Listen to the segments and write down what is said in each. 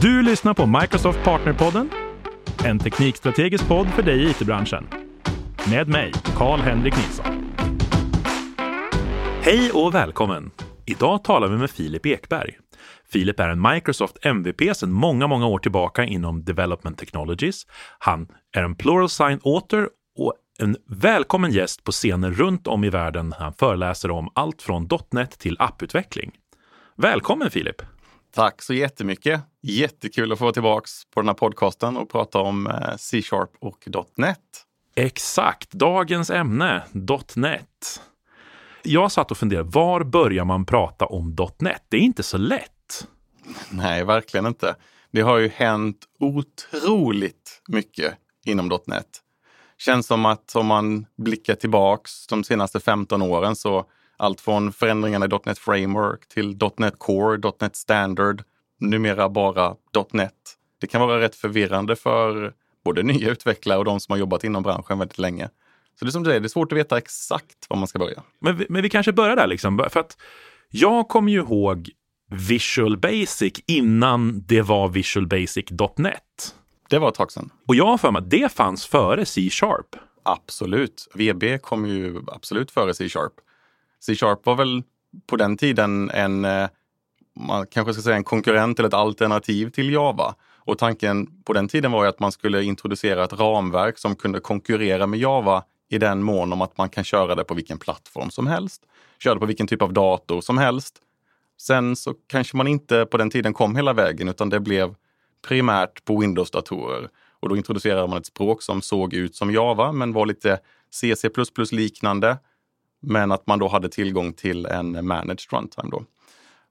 Du lyssnar på Microsoft Partnerpodden, en teknikstrategisk podd för dig i IT-branschen. Med mig, Carl-Henrik Nilsson. Hej och välkommen! Idag talar vi med Filip Ekberg. Filip är en Microsoft MVP sedan många år tillbaka inom Development Technologies. Han är en Pluralsight author och en välkommen gäst på scener runt om i världen. Han föreläser om allt från .NET till apputveckling. Välkommen Filip! Tack så jättemycket. Jättekul att få vara tillbaka på den här podcasten och prata om C# och .NET. Exakt, dagens ämne, .NET. Jag satt och funderade, var börjar man prata om .NET? Det är inte så lätt. Nej, verkligen inte. Det har ju hänt otroligt mycket inom .NET. Känns som att om man blickar tillbaks de senaste 15 åren så allt från förändringarna i .NET Framework till .NET Core, .NET Standard, numera bara .NET. Det kan vara rätt förvirrande för både nya utvecklare och de som har jobbat inom branschen väldigt länge. Så det är som du säger, det är svårt att veta exakt var man ska börja. Men vi kanske börjar där liksom. För att jag kommer ju ihåg Visual Basic innan det var Visual Basic.NET. Det var ett tag sedan. Och jag har för mig att det fanns före C#. Absolut. VB kom ju absolut före C#. C# var väl på den tiden man kanske ska säga en konkurrent eller ett alternativ till Java. Och tanken på den tiden var ju att man skulle introducera ett ramverk som kunde konkurrera med Java i den mån om att man kan köra det på vilken plattform som helst. Köra det på vilken typ av dator som helst. Sen så kanske man inte på den tiden kom hela vägen utan det blev primärt på Windows-datorer. Och då introducerade man ett språk som såg ut som Java men var lite C++-liknande. Men att man då hade tillgång till en managed runtime då.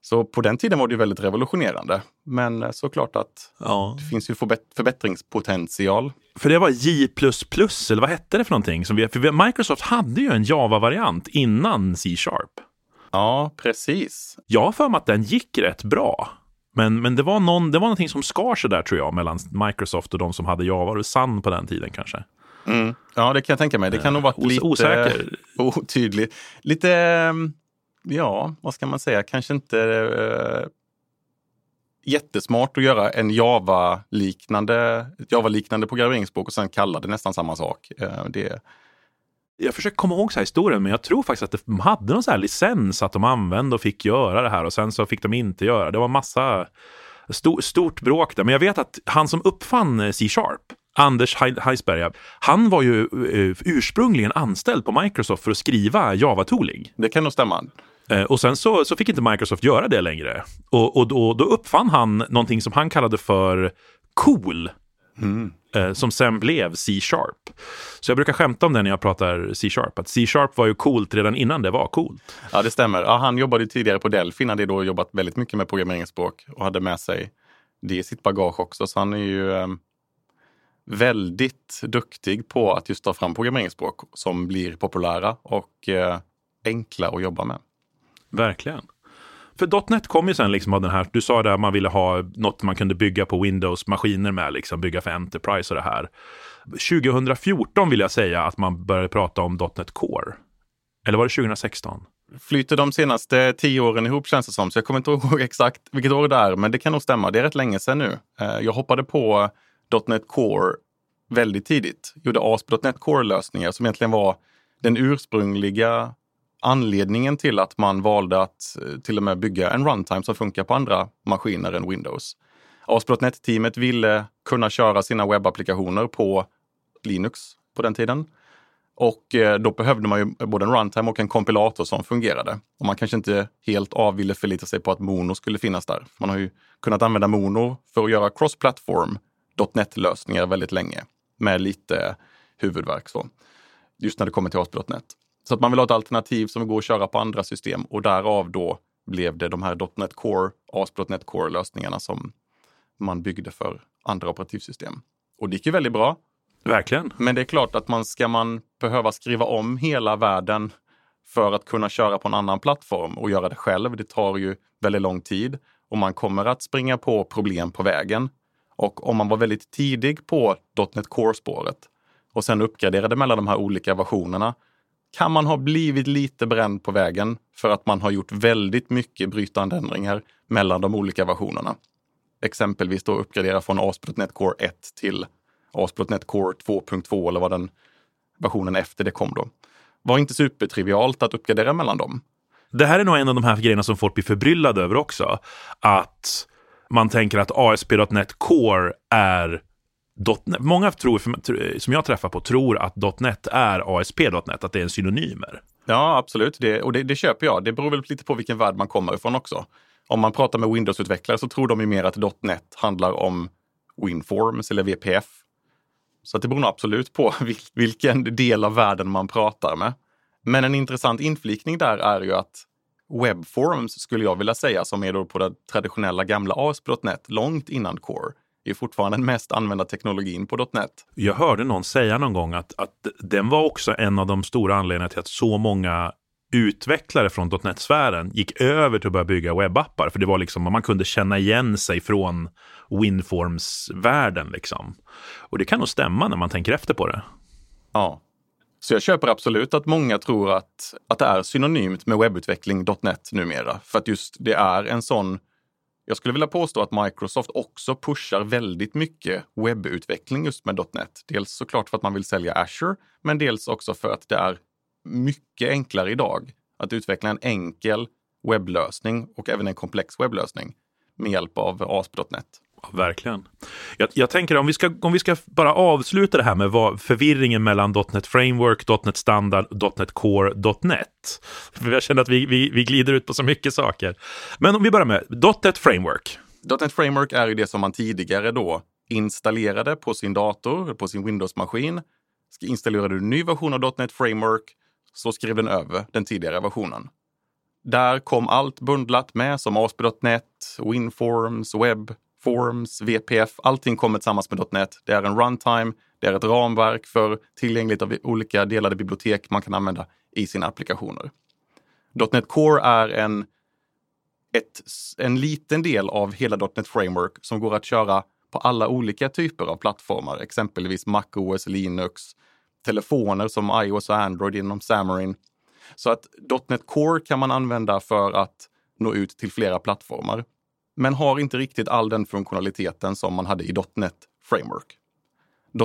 Så på den tiden var det väldigt revolutionerande. Men såklart att det finns ju förbättringspotential. För det var J++, eller vad hette det för någonting? För Microsoft hade ju en Java-variant innan C#. Ja, precis. Jag har för mig att den gick rätt bra. Men det var någonting som skar sig där tror jag mellan Microsoft och de som hade Java och Sun på den tiden kanske. Mm. Ja, det kan jag tänka mig. Det kan nog vara lite osäker. Otydligt. Lite, ja, vad ska man säga? Kanske inte jättesmart att göra en Java-liknande programmeringsspråk och sen kalla det nästan samma sak. Jag försöker komma ihåg så här historien, men jag tror faktiskt att de hade någon så här licens att de använde och fick göra det här och sen så fick de inte göra. Det var massa stort bråk där. Men jag vet att han som uppfann C#, Anders Hejlsberg, han var ju ursprungligen anställd på Microsoft för att skriva Java-tooling. Det kan nog stämma. Och sen så fick inte Microsoft göra det längre. Och då uppfann han någonting som han kallade för cool. Mm. Som sen blev C#. Så jag brukar skämta om det när jag pratar C#. Att C# var ju coolt redan innan det var coolt. Ja, det stämmer. Ja, han jobbade tidigare på Delphi innan det då jobbat väldigt mycket med programmeringsspråk. Och hade med sig det i sitt bagage också. Så han är ju väldigt duktig på att just ta fram programmeringsspråk som blir populära och enkla att jobba med. Verkligen. För .NET kom ju sen liksom av den här, du sa där man ville ha något man kunde bygga på Windows-maskiner med, liksom bygga för Enterprise och det här. 2014 vill jag säga att man började prata om .NET Core. Eller var det 2016? Flyter de senaste 10 åren ihop känns det som, så jag kommer inte ihåg exakt vilket år det är, men det kan nog stämma. Det är rätt länge sedan nu. Jag hoppade på .NET Core väldigt tidigt. Gjorde ASP.NET Core-lösningar som egentligen var den ursprungliga anledningen till att man valde att till och med bygga en runtime som funkar på andra maskiner än Windows. ASP.NET-teamet ville kunna köra sina webbapplikationer på Linux på den tiden. Och då behövde man ju både en runtime och en kompilator som fungerade. Och man kanske inte helt ville förlita sig på att Mono skulle finnas där. Man har ju kunnat använda Mono för att göra cross-platform .NET-lösningar väldigt länge med lite huvudverk så. Just när det kommer till ASP.NET. Så att man vill ha ett alternativ som går att köra på andra system och därav då blev det de här .NET Core, ASP.NET Core-lösningarna som man byggde för andra operativsystem. Och det gick ju väldigt bra. Verkligen. Men det är klart att man ska behöva skriva om hela världen för att kunna köra på en annan plattform och göra det själv. Det tar ju väldigt lång tid och man kommer att springa på problem på vägen. Och om man var väldigt tidig på .NET Core-spåret och sen uppgraderade mellan de här olika versionerna kan man ha blivit lite bränd på vägen för att man har gjort väldigt mycket brytande ändringar mellan de olika versionerna. exempelvis då uppgradera från ASP.NET Core 1 till ASP.NET Core 2.2 eller vad den versionen efter det kom då. Var inte supertrivialt att uppgradera mellan dem. Det här är nog en av de här grejerna som folk blir förbryllade över också. Att man tänker att ASP.NET Core är .NET. Många tror, som jag träffar på, tror att .NET är ASP.NET, att det är en synonymer. Ja, absolut. Det köper jag. Det beror väl lite på vilken värld man kommer ifrån också. Om man pratar med Windows-utvecklare så tror de ju mer att .NET handlar om WinForms eller WPF. Så det beror nog absolut på vilken del av världen man pratar med. Men en intressant inflikning där är ju att Webforms, skulle jag vilja säga, som är då på det traditionella gamla ASP.NET långt innan Core, är fortfarande den mest använda teknologin på .NET. Jag hörde någon säga någon gång att den var också en av de stora anledningarna till att så många utvecklare från .NET-sfären gick över till att börja bygga webbappar. För det var liksom, man kunde känna igen sig från WinForms-världen liksom. Och det kan nog stämma när man tänker efter på det. Ja. Så jag köper absolut att många tror att det är synonymt med webbutveckling.net numera. För att just det är en sån... Jag skulle vilja påstå att Microsoft också pushar väldigt mycket webbutveckling just med .net. Dels såklart för att man vill sälja Azure, men dels också för att det är mycket enklare idag att utveckla en enkel webblösning och även en komplex webblösning med hjälp av ASP.NET. Ja, verkligen. Jag tänker om vi ska bara avsluta det här med förvirringen mellan .NET Framework, .NET Standard, .NET Core, .NET. För jag känner att vi glider ut på så mycket saker. Men om vi börjar med .NET Framework. .NET Framework är ju det som man tidigare då installerade på sin dator, på sin Windows-maskin. Installerade du en ny version av .NET Framework så skrev den över den tidigare versionen. Där kom allt bundlat med som ASP.NET, WinForms, Web... Forms, WPF, allting kommer tillsammans med .NET. Det är en runtime, det är ett ramverk för tillgänglighet av olika delade bibliotek man kan använda i sina applikationer. .NET Core är en liten del av hela .NET Framework som går att köra på alla olika typer av plattformar. Exempelvis macOS, Linux, telefoner som iOS och Android genom Xamarin. Så att .NET Core kan man använda för att nå ut till flera plattformar. Men har inte riktigt all den funktionaliteten som man hade i .NET Framework.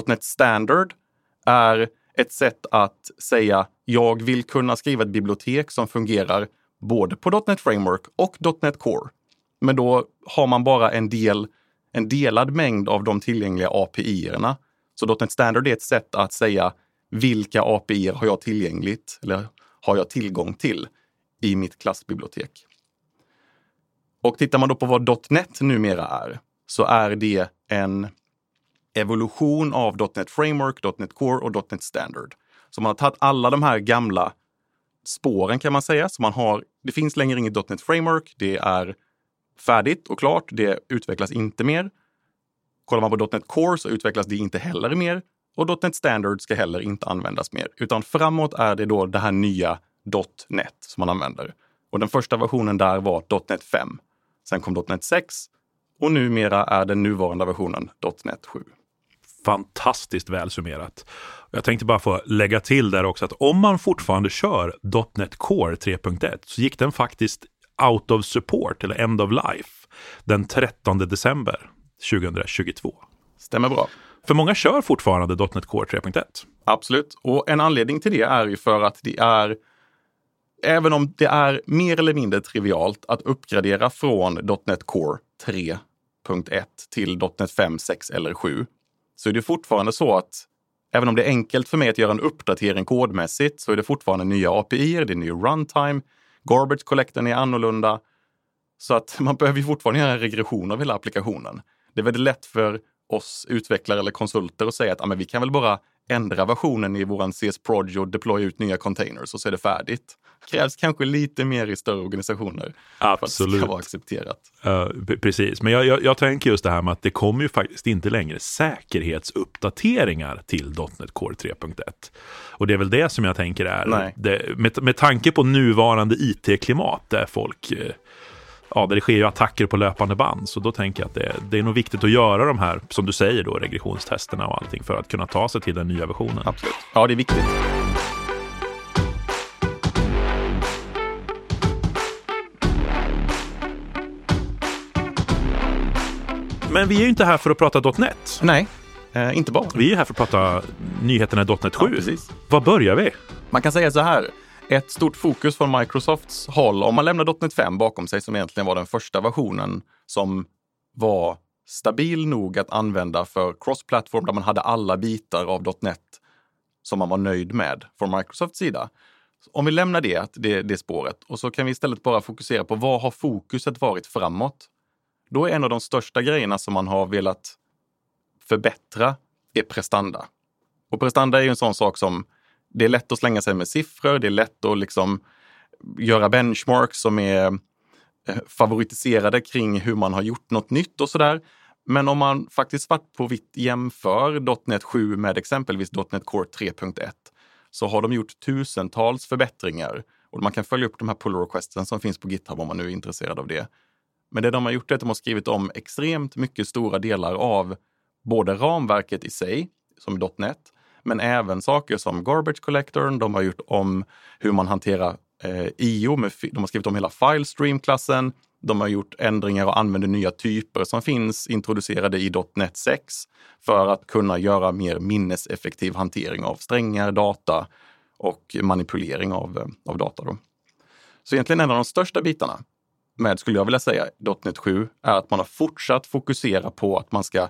.NET Standard är ett sätt att säga jag vill kunna skriva ett bibliotek som fungerar både på .NET Framework och .NET Core. Men då har man bara en delad mängd av de tillgängliga API-erna. Så .NET Standard är ett sätt att säga vilka API-er har jag tillgängligt eller har jag tillgång till i mitt klassbibliotek. Och tittar man då på vad .NET numera är, så är det en evolution av .NET Framework, .NET Core och .NET Standard. Så man har tagit alla de här gamla spåren kan man säga. Så man har, det finns längre inget .NET Framework, det är färdigt och klart, det utvecklas inte mer. Kollar man på .NET Core så utvecklas det inte heller mer. Och .NET Standard ska heller inte användas mer. Utan framåt är det då det här nya .NET som man använder. Och den första versionen där var .NET 5. Sen kom .NET 6 och numera är den nuvarande versionen .NET 7. Fantastiskt väl summerat. Jag tänkte bara få lägga till där också att om man fortfarande kör .NET Core 3.1 så gick den faktiskt out of support eller end of life den 13 december 2022. Stämmer bra. För många kör fortfarande .NET Core 3.1. Absolut. Och en anledning till det är ju för att det är... Även om det är mer eller mindre trivialt att uppgradera från .NET Core 3.1 till .NET 5, 6 eller 7 så är det fortfarande så att även om det är enkelt för mig att göra en uppdatering kodmässigt så är det fortfarande nya API, det är ny runtime, garbage collecten är annorlunda så att man behöver ju fortfarande göra en regression av hela applikationen. Det är väldigt lätt för oss utvecklare eller konsulter att säga att men vi kan väl bara ändra versionen i våran CS-proj och deploya ut nya containers och så är det färdigt. Krävs kanske lite mer i större organisationer. Absolut. För att det ska vara accepterat. Precis, men jag tänker just det här med att det kommer ju faktiskt inte längre säkerhetsuppdateringar till .NET Core 3.1. Och det är väl det som jag tänker är, med tanke på nuvarande IT-klimat där folk... Ja, det sker ju attacker på löpande band så då tänker jag att det är nog viktigt att göra de här, som du säger då, regressionstesterna och allting för att kunna ta sig till den nya versionen. Absolut. Ja, det är viktigt. Men vi är ju inte här för att prata .NET. Nej, inte bara. Vi är ju här för att prata nyheterna i .NET 7. Ja, precis. Var börjar vi? Man kan säga så här. Ett stort fokus från Microsofts håll, om man lämnar .NET 5 bakom sig som egentligen var den första versionen som var stabil nog att använda för cross-platform där man hade alla bitar av .NET som man var nöjd med från Microsofts sida. Om vi lämnar det spåret och så kan vi istället bara fokusera på vad har fokuset varit framåt. Då är en av de största grejerna som man har velat förbättra är prestanda. Och prestanda är ju en sån sak som det är lätt att slänga sig med siffror, det är lätt att liksom göra benchmarks som är favoritiserade kring hur man har gjort något nytt och sådär. Men om man faktiskt svart på vitt jämför .NET 7 med exempelvis .NET Core 3.1 så har de gjort tusentals förbättringar. Och man kan följa upp de här pull requesten som finns på GitHub om man nu är intresserad av det. Men det de har gjort är att de har skrivit om extremt mycket stora delar av både ramverket i sig, som .NET, men även saker som garbage collectorn. De har gjort om hur man hanterar IO. De har skrivit om hela filestream-klassen. De har gjort ändringar och använder nya typer som finns introducerade i .NET 6 för att kunna göra mer minneseffektiv hantering av strängar, data och manipulering av data. Då. Så egentligen en av de största bitarna med, skulle jag vilja säga, .NET 7 är att man har fortsatt fokusera på att man ska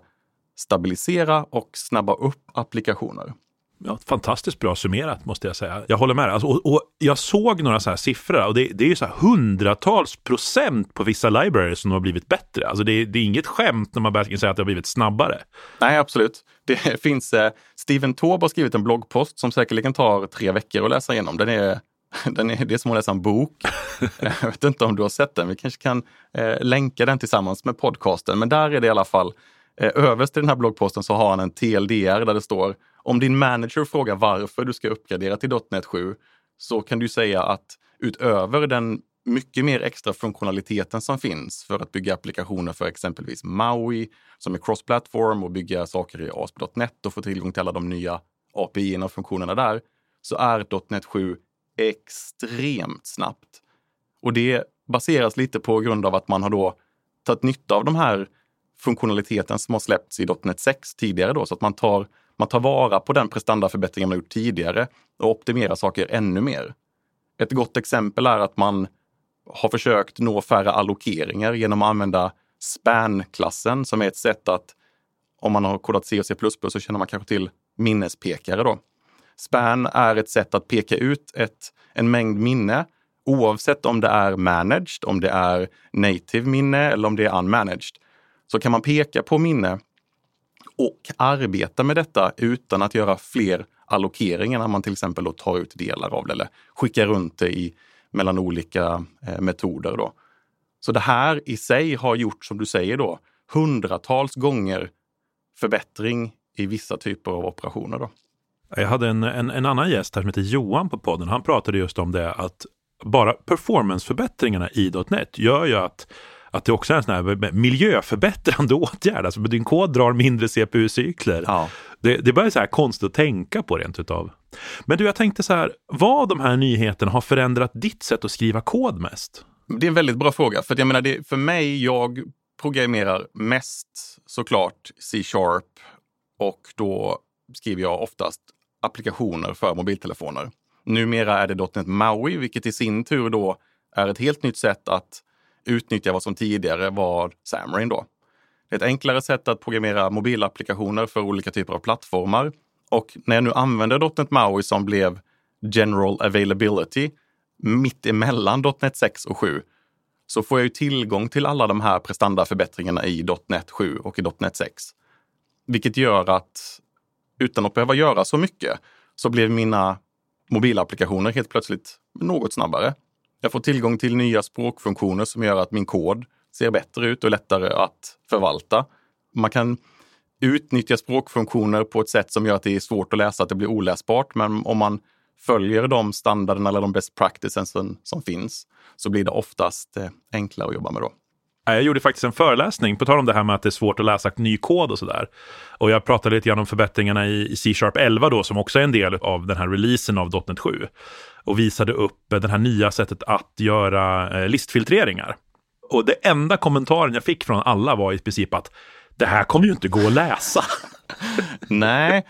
stabilisera och snabba upp applikationer. Ja, fantastiskt bra summerat måste jag säga. Jag håller med. Alltså, och jag såg några så här siffror och det är ju så här 100% på vissa libraries som har blivit bättre. Alltså det är inget skämt när man verkligen säger att det har blivit snabbare. Nej, absolut. Det finns Steven Taub har skrivit en bloggpost som säkerligen tar 3 veckor att läsa igenom. Det är som att läsa en bok. Jag vet inte om du har sett den. Vi kanske kan länka den tillsammans med podcasten. Men där är det i alla fall överst i den här bloggposten så har han en TLDR där det står: om din manager frågar varför du ska uppgradera till .NET 7 så kan du säga att utöver den mycket mer extra funktionaliteten som finns för att bygga applikationer för exempelvis MAUI som är cross-platform och bygga saker i ASP.NET och få tillgång till alla de nya API-erna och funktionerna där, så är .NET 7 extremt snabbt. Och det baseras lite på grund av att man har då tagit nytta av de här funktionaliteten som har släppts i .NET 6 tidigare då, så att man tar vara på den prestandaförbättringen man gjort tidigare och optimerar saker ännu mer. Ett gott exempel är att man har försökt nå färre allokeringar genom att använda Span-klassen som är ett sätt att, om man har kodat C och C++ så känner man kanske till minnespekare då. Span är ett sätt att peka ut en mängd minne oavsett om det är managed, om det är native minne eller om det är unmanaged. Så kan man peka på minne och arbeta med detta utan att göra fler allokeringar när man till exempel då tar ut delar av det eller skickar runt det mellan olika metoder då. Så det här i sig har gjort, som du säger då, hundratals gånger förbättring i vissa typer av operationer då. Jag hade en annan gäst här som heter Johan på podden. Han pratade just om det att bara performanceförbättringarna i .NET gör ju att det också är en sån här miljöförbättrande åtgärd. Alltså din kod drar mindre CPU-cykler. Ja. Det börjar så här konstigt att tänka på rent utav. Men du, jag tänkte så här, vad de här nyheterna har förändrat ditt sätt att skriva kod mest? Det är en väldigt bra fråga. För jag menar, för mig, jag programmerar mest såklart C# och då skriver jag oftast applikationer för mobiltelefoner. Numera är det .NET MAUI, vilket i sin tur då är ett helt nytt sätt att utnyttja vad som tidigare var Xamarin då. Det är ett enklare sätt att programmera mobilapplikationer för olika typer av plattformar. Och när jag nu använder .NET MAUI som blev General Availability mitt emellan .NET 6 och 7 så får jag ju tillgång till alla de här prestandaförbättringarna i .NET 7 och i .NET 6. Vilket gör att utan att behöva göra så mycket så blev mina mobilapplikationer helt plötsligt något snabbare. Jag får tillgång till nya språkfunktioner som gör att min kod ser bättre ut och lättare att förvalta. Man kan utnyttja språkfunktioner på ett sätt som gör att det är svårt att läsa, att det blir oläsbart. Men om man följer de standarderna eller de best practices som finns så blir det oftast enklare att jobba med då. Jag gjorde faktiskt en föreläsning på tal om det här med att det är svårt att läsa ny kod och sådär. Och jag pratade lite grann om förbättringarna i C# 11 då, som också är en del av den här releasen av .NET 7. Och visade upp det här nya sättet att göra listfiltreringar. Och det enda kommentaren jag fick från alla var i princip att det här kommer ju inte gå att läsa. Nej,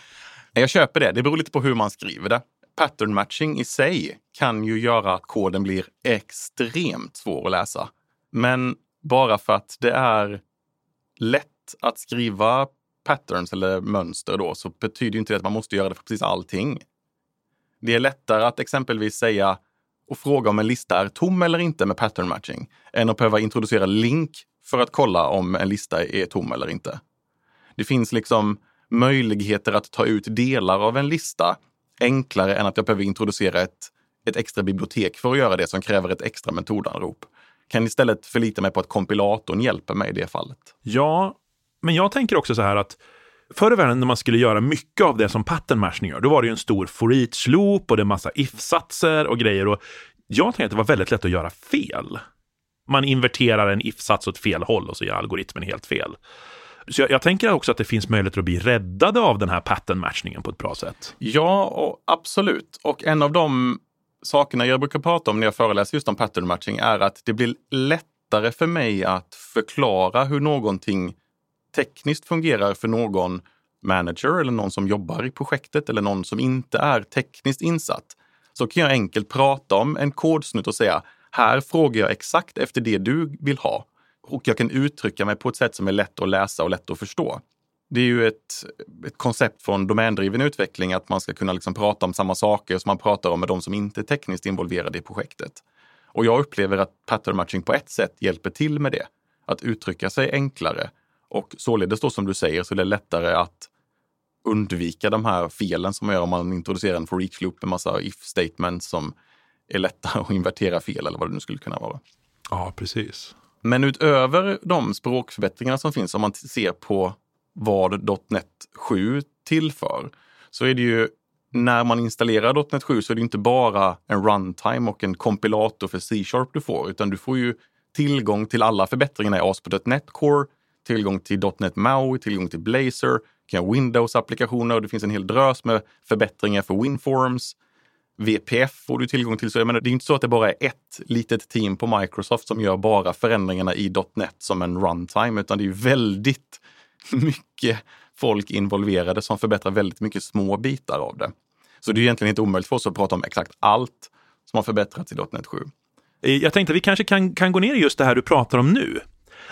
jag köper det. Det beror lite på hur man skriver det. Pattern matching i sig kan ju göra att koden blir extremt svår att läsa. Men bara för att det är lätt att skriva patterns eller mönster då, så betyder ju inte det att man måste göra det för precis allting. Det är lättare att exempelvis säga och fråga om en lista är tom eller inte med pattern matching än att behöva introducera link för att kolla om en lista är tom eller inte. Det finns liksom möjligheter att ta ut delar av en lista enklare än att jag behöver introducera ett extra bibliotek för att göra det som kräver ett extra metodanrop. Kan istället förlita mig på att kompilatorn hjälper mig i det fallet. Ja, men jag tänker också så här att förr i världen när man skulle göra mycket av det som pattern matching gör, då var det ju en stor for each loop och det är massa if-satser och grejer. Och jag tänker att det var väldigt lätt att göra fel. Man inverterar en if-sats åt fel håll och så gör algoritmen helt fel. Så jag tänker också att det finns möjligheter att bli räddade av den här pattern matchningen på ett bra sätt. Ja, och absolut. Och en av de sakerna jag brukar prata om när jag föreläser just om pattern matching är att det blir lättare för mig att förklara hur någonting tekniskt fungerar för någon manager eller någon som jobbar i projektet eller någon som inte är tekniskt insatt. Så kan jag enkelt prata om en kodsnutt och säga, här frågar jag exakt efter det du vill ha. Och jag kan uttrycka mig på ett sätt som är lätt att läsa och lätt att förstå. Det är ju ett koncept från domändriven utveckling att man ska kunna liksom prata om samma saker som man pratar om med de som inte är tekniskt involverade i projektet. Och jag upplever att pattern matching på ett sätt hjälper till med det. Att uttrycka sig enklare. Och således då som du säger så är det lättare att undvika de här felen som man gör om man introducerar en for each loop med massa if-statements som är lättare att invertera fel eller vad det nu skulle kunna vara. Ja, precis. Men utöver de språkförbättringar som finns om man ser på vad .NET 7 tillför så är det ju när man installerar .NET 7 så är det inte bara en runtime och en kompilator för C# du får utan du får ju tillgång till alla förbättringarna i ASP.NET Core, tillgång till .NET MAUI, tillgång till Blazor, Windows-applikationer och det finns en hel drös med förbättringar för WinForms. WPF får du tillgång till. Så jag menar, det är inte så att det bara är ett litet team på Microsoft som gör bara förändringarna i .NET som en runtime utan det är ju väldigt mycket folk involverade som förbättrar väldigt mycket små bitar av det. Så det är egentligen inte omöjligt för oss att prata om exakt allt som har förbättrats i .NET 7. Jag tänkte att vi kanske kan gå ner i just det här du pratar om nu.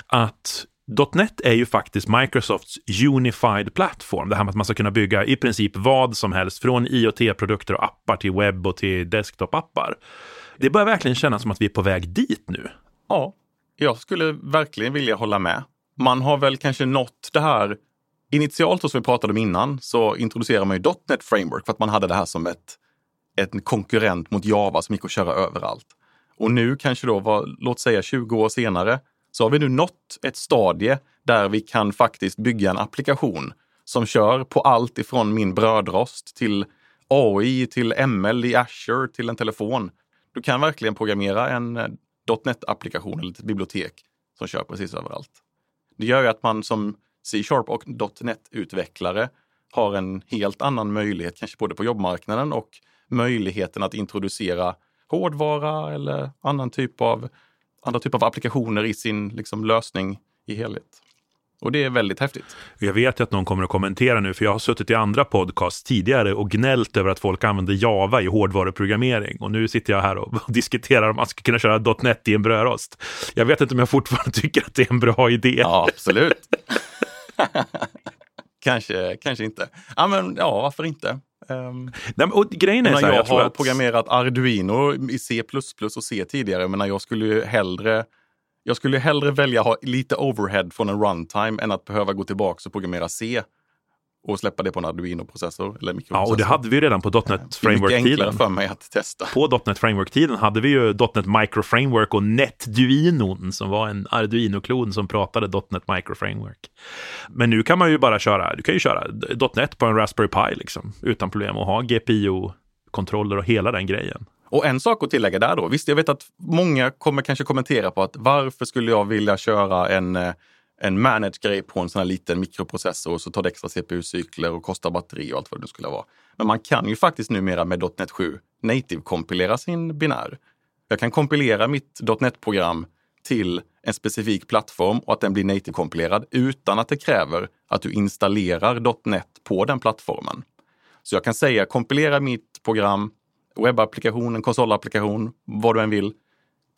Att .NET är ju faktiskt Microsofts unified platform. Det här med att man ska kunna bygga i princip vad som helst från IoT-produkter och appar till webb och till desktop-appar. Det börjar verkligen kännas som att vi är på väg dit nu. Ja, jag skulle verkligen vilja hålla med. Man har väl kanske nått det här initialt som vi pratade om innan så introducerar man ju .NET Framework för att man hade det här som en konkurrent mot Java som gick att köra överallt. Och nu kanske då, låt säga 20 år senare, så har vi nu nått ett stadie där vi kan faktiskt bygga en applikation som kör på allt ifrån min brödrost till AI, till ML i Azure, till en telefon. Du kan verkligen programmera en .NET-applikation eller ett bibliotek som kör precis överallt. Det gör ju att man som C# och .NET-utvecklare har en helt annan möjlighet, kanske både på jobbmarknaden och möjligheten att introducera hårdvara eller andra typ av applikationer i sin liksom, lösning i helhet. Och det är väldigt häftigt. Jag vet att någon kommer att kommentera nu, för jag har suttit i andra podcast tidigare och gnällt över att folk använder Java i hårdvaruprogrammering. Och nu sitter jag här och diskuterar om man ska kunna köra .NET i en brödrost. Jag vet inte om jag fortfarande tycker att det är en bra idé. Ja, absolut. Kanske inte. Ja, men ja, varför inte? Nej, och grejen är så här, jag har programmerat Arduino i C++ och C tidigare, men jag skulle hellre välja ha lite overhead från en runtime än att behöva gå tillbaka och programmera C och släppa det på en Arduino-processor eller mikroprocessor. Ja, och det hade vi ju redan på .NET Framework-tiden. Det är enklare för mig att testa. På .NET Framework-tiden hade vi ju .NET Micro Framework och Netduino som var en Arduino-klon som pratade .NET Micro Framework. Men nu kan man ju bara köra, du kan ju köra .NET på en Raspberry Pi liksom, utan problem och ha GPIO-kontroller och hela den grejen. Och en sak att tillägga där då, visst jag vet att många kommer kanske kommentera på att varför skulle jag vilja köra en manage-grej på en sån här liten mikroprocessor och så tar det extra CPU-cykler och kostar batteri och allt vad det skulle vara. Men man kan ju faktiskt numera med .NET 7 native-kompilera sin binär. Jag kan kompilera mitt .NET-program till en specifik plattform och att den blir native-kompilerad utan att det kräver att du installerar .NET på den plattformen. Så jag kan säga kompilera mitt program, webbapplikation, en konsolapplikation, vad du än vill,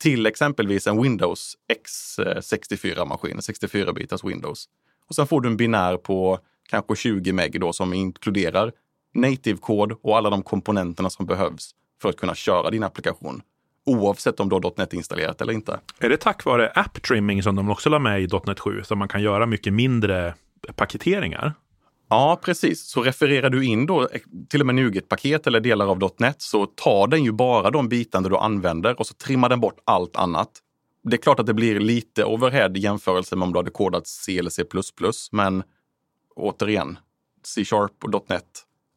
till exempelvis en Windows x64-maskin, 64-bitars Windows. Och sen får du en binär på kanske 20 meg då, som inkluderar native-kod och alla de komponenterna som behövs för att kunna köra din applikation. Oavsett om du har .NET installerat eller inte. Är det tack vare app-trimming som de också la med i .NET 7 så man kan göra mycket mindre paketeringar? Ja, precis. Så refererar du in då till och med NuGet-paket eller delar av .NET så tar den ju bara de bitarna du använder och så trimmar den bort allt annat. Det är klart att det blir lite overhead i jämförelse med om du hade kodat C eller C++, men återigen, C# och .NET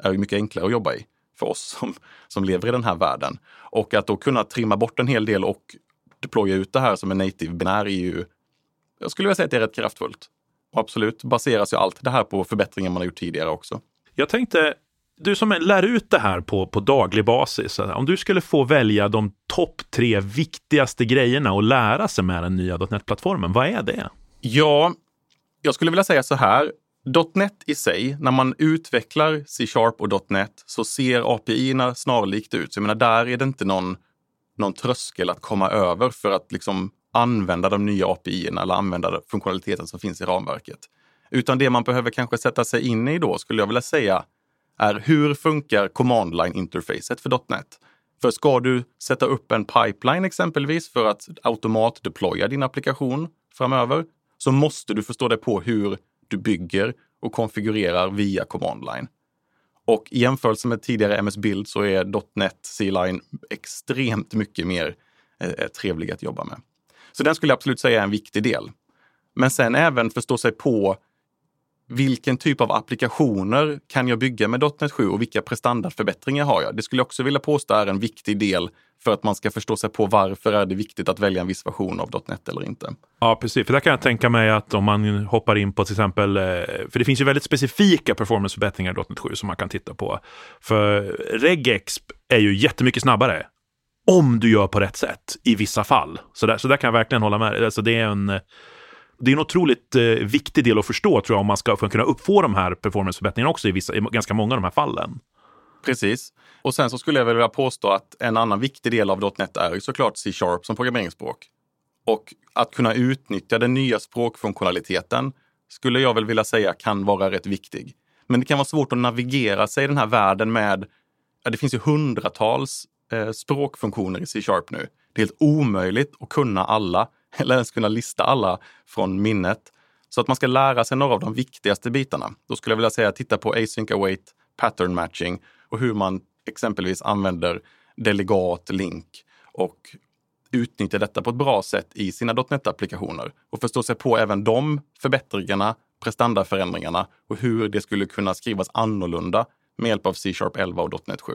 är ju mycket enklare att jobba i för oss som lever i den här världen. Och att då kunna trimma bort en hel del och deploya ut det här som en native-binär är ju, jag skulle vilja säga att det är rätt kraftfullt. Och absolut, baseras ju allt det här på förbättringar man har gjort tidigare också. Jag tänkte, du som lär ut det här på daglig basis, om du skulle få välja de topp 3 viktigaste grejerna att lära sig med den nya .NET-plattformen, vad är det? Ja, jag skulle vilja säga så här. .NET i sig, när man utvecklar C# och .NET så ser API-erna snarlikt ut. Så jag menar, där är det inte någon tröskel att komma över för att liksom använda de nya API-erna eller använda funktionaliteten som finns i ramverket. Utan det man behöver kanske sätta sig in i då, skulle jag vilja säga, är hur funkar command line-interfacet för .NET? För ska du sätta upp en pipeline exempelvis för att automat-deploya din applikation framöver så måste du förstå dig på hur du bygger och konfigurerar via command line. Och i jämförelse med tidigare MS Build så är .NET CLI extremt mycket mer trevlig att jobba med. Så den skulle jag absolut säga är en viktig del. Men sen även förstå sig på vilken typ av applikationer kan jag bygga med .NET 7 och vilka prestandaförbättringar har jag. Det skulle jag också vilja påstå är en viktig del för att man ska förstå sig på varför är det viktigt att välja en viss version av .NET eller inte. Ja, precis. För där kan jag tänka mig att om man hoppar in på till exempel, för det finns ju väldigt specifika performanceförbättringar i .NET 7 som man kan titta på. För Regexp är ju jättemycket snabbare om du gör på rätt sätt i vissa fall. Så där kan jag verkligen hålla med. Alltså det är en otroligt viktig del att förstå, tror jag, om man ska kunna uppfå de här performanceförbättringarna också i ganska många av de här fallen. Precis. Och sen så skulle jag vilja påstå att en annan viktig del av .NET är ju såklart C# som programmeringsspråk. Och att kunna utnyttja den nya språkfunktionaliteten skulle jag väl vilja säga kan vara rätt viktig. Men det kan vara svårt att navigera sig i den här världen med, ja, det finns ju hundratals språkfunktioner i C# nu. Det är helt omöjligt att kunna alla eller ens kunna lista alla från minnet. Så att man ska lära sig några av de viktigaste bitarna. Då skulle jag vilja säga titta på async await, pattern matching och hur man exempelvis använder delegat, link och utnyttjar detta på ett bra sätt i sina .NET-applikationer. Och förstå sig på även de förbättringarna, prestandaförändringarna och hur det skulle kunna skrivas annorlunda med hjälp av C# 11 och .NET 7.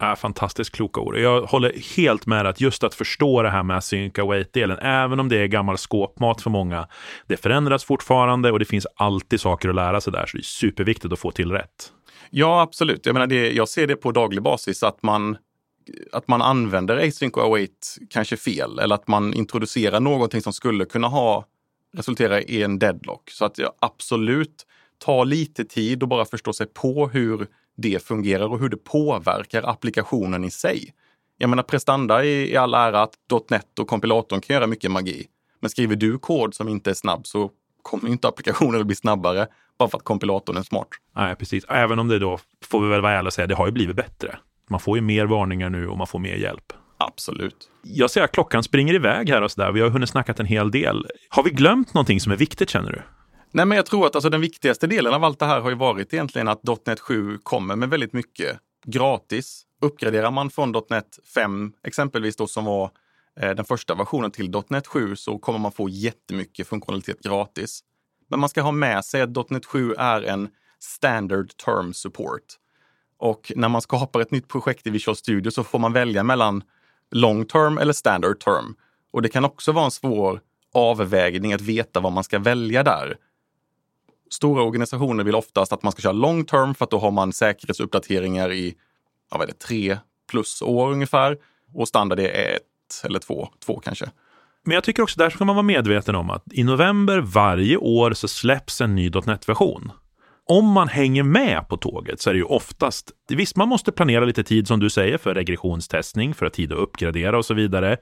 Är fantastiskt kloka ord. Jag håller helt med att just att förstå det här med async await-delen, även om det är gammal skåpmat för många, det förändras fortfarande och det finns alltid saker att lära sig där, så det är superviktigt att få till rätt. Ja, absolut. Jag menar, jag ser det på daglig basis att man använder async await kanske fel, eller att man introducerar någonting som skulle kunna resultera i en deadlock. Så att jag absolut tar lite tid och bara förstå sig på hur det fungerar och hur det påverkar applikationen i sig. Jag menar, prestanda i all ära att .NET och kompilatorn kan göra mycket magi. Men skriver du kod som inte är snabb så kommer inte applikationen att bli snabbare bara för att kompilatorn är smart. Nej, precis. Även om det då, får vi väl vara ärliga och säga, det har ju blivit bättre. Man får ju mer varningar nu och man får mer hjälp. Absolut. Jag ser att klockan springer iväg här och sådär. Vi har hunnit snackat en hel del. Har vi glömt någonting som är viktigt, känner du? Nej, men jag tror att den viktigaste delen av allt det här har ju varit egentligen att .NET 7 kommer med väldigt mycket gratis. Uppgraderar man från .NET 5 exempelvis då, som var den första versionen, till .NET 7 så kommer man få jättemycket funktionalitet gratis. Men man ska ha med sig att .NET 7 är en standard term support. Och när man skapar ett nytt projekt i Visual Studio så får man välja mellan long term eller standard term. Och det kan också vara en svår avvägning att veta vad man ska välja där. Stora organisationer vill oftast att man ska köra long term för att då har man säkerhetsuppdateringar i 3+ år ungefär. Och standard är 1 eller 2 kanske. Men jag tycker också där ska man vara medveten om att i november varje år så släpps en ny .NET-version. Om man hänger med på tåget så är det ju oftast, visst man måste planera lite tid som du säger för regressionstestning, för att tid att uppgradera och så vidare.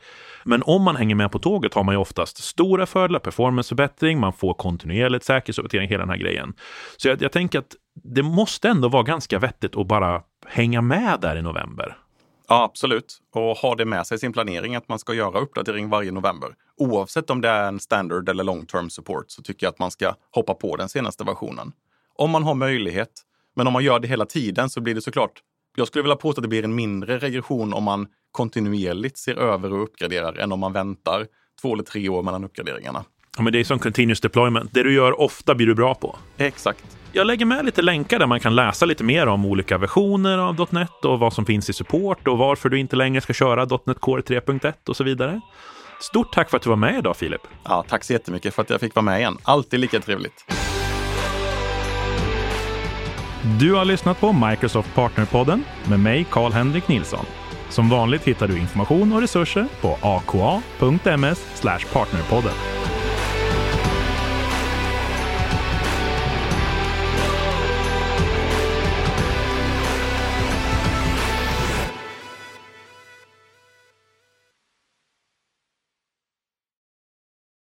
Men om man hänger med på tåget har man ju oftast stora fördelar, performanceförbättring, man får kontinuerligt säkerhetsopdatering, hela den här grejen. Så jag tänker att det måste ändå vara ganska vettigt att bara hänga med där i november. Ja, absolut. Och ha det med sig i sin planering att man ska göra uppdatering varje november. Oavsett om det är en standard eller long-term support så tycker jag att man ska hoppa på den senaste versionen. Om man har möjlighet, men om man gör det hela tiden så blir det såklart... Jag skulle vilja påstå att det blir en mindre regression om man kontinuerligt ser över och uppgraderar än om man väntar 2 eller 3 år mellan uppgraderingarna. Ja, men det är som continuous deployment. Det du gör ofta blir du bra på. Exakt. Jag lägger med lite länkar där man kan läsa lite mer om olika versioner av .NET och vad som finns i support och varför du inte längre ska köra .NET Core 3.1 och så vidare. Stort tack för att du var med idag, Filip. Ja, tack så jättemycket för att jag fick vara med igen. Alltid lika trevligt. Du har lyssnat på Microsoft Partnerpodden med mig, Carl-Henrik Nilsson. Som vanligt hittar du information och resurser på aka.ms/partnerpodden.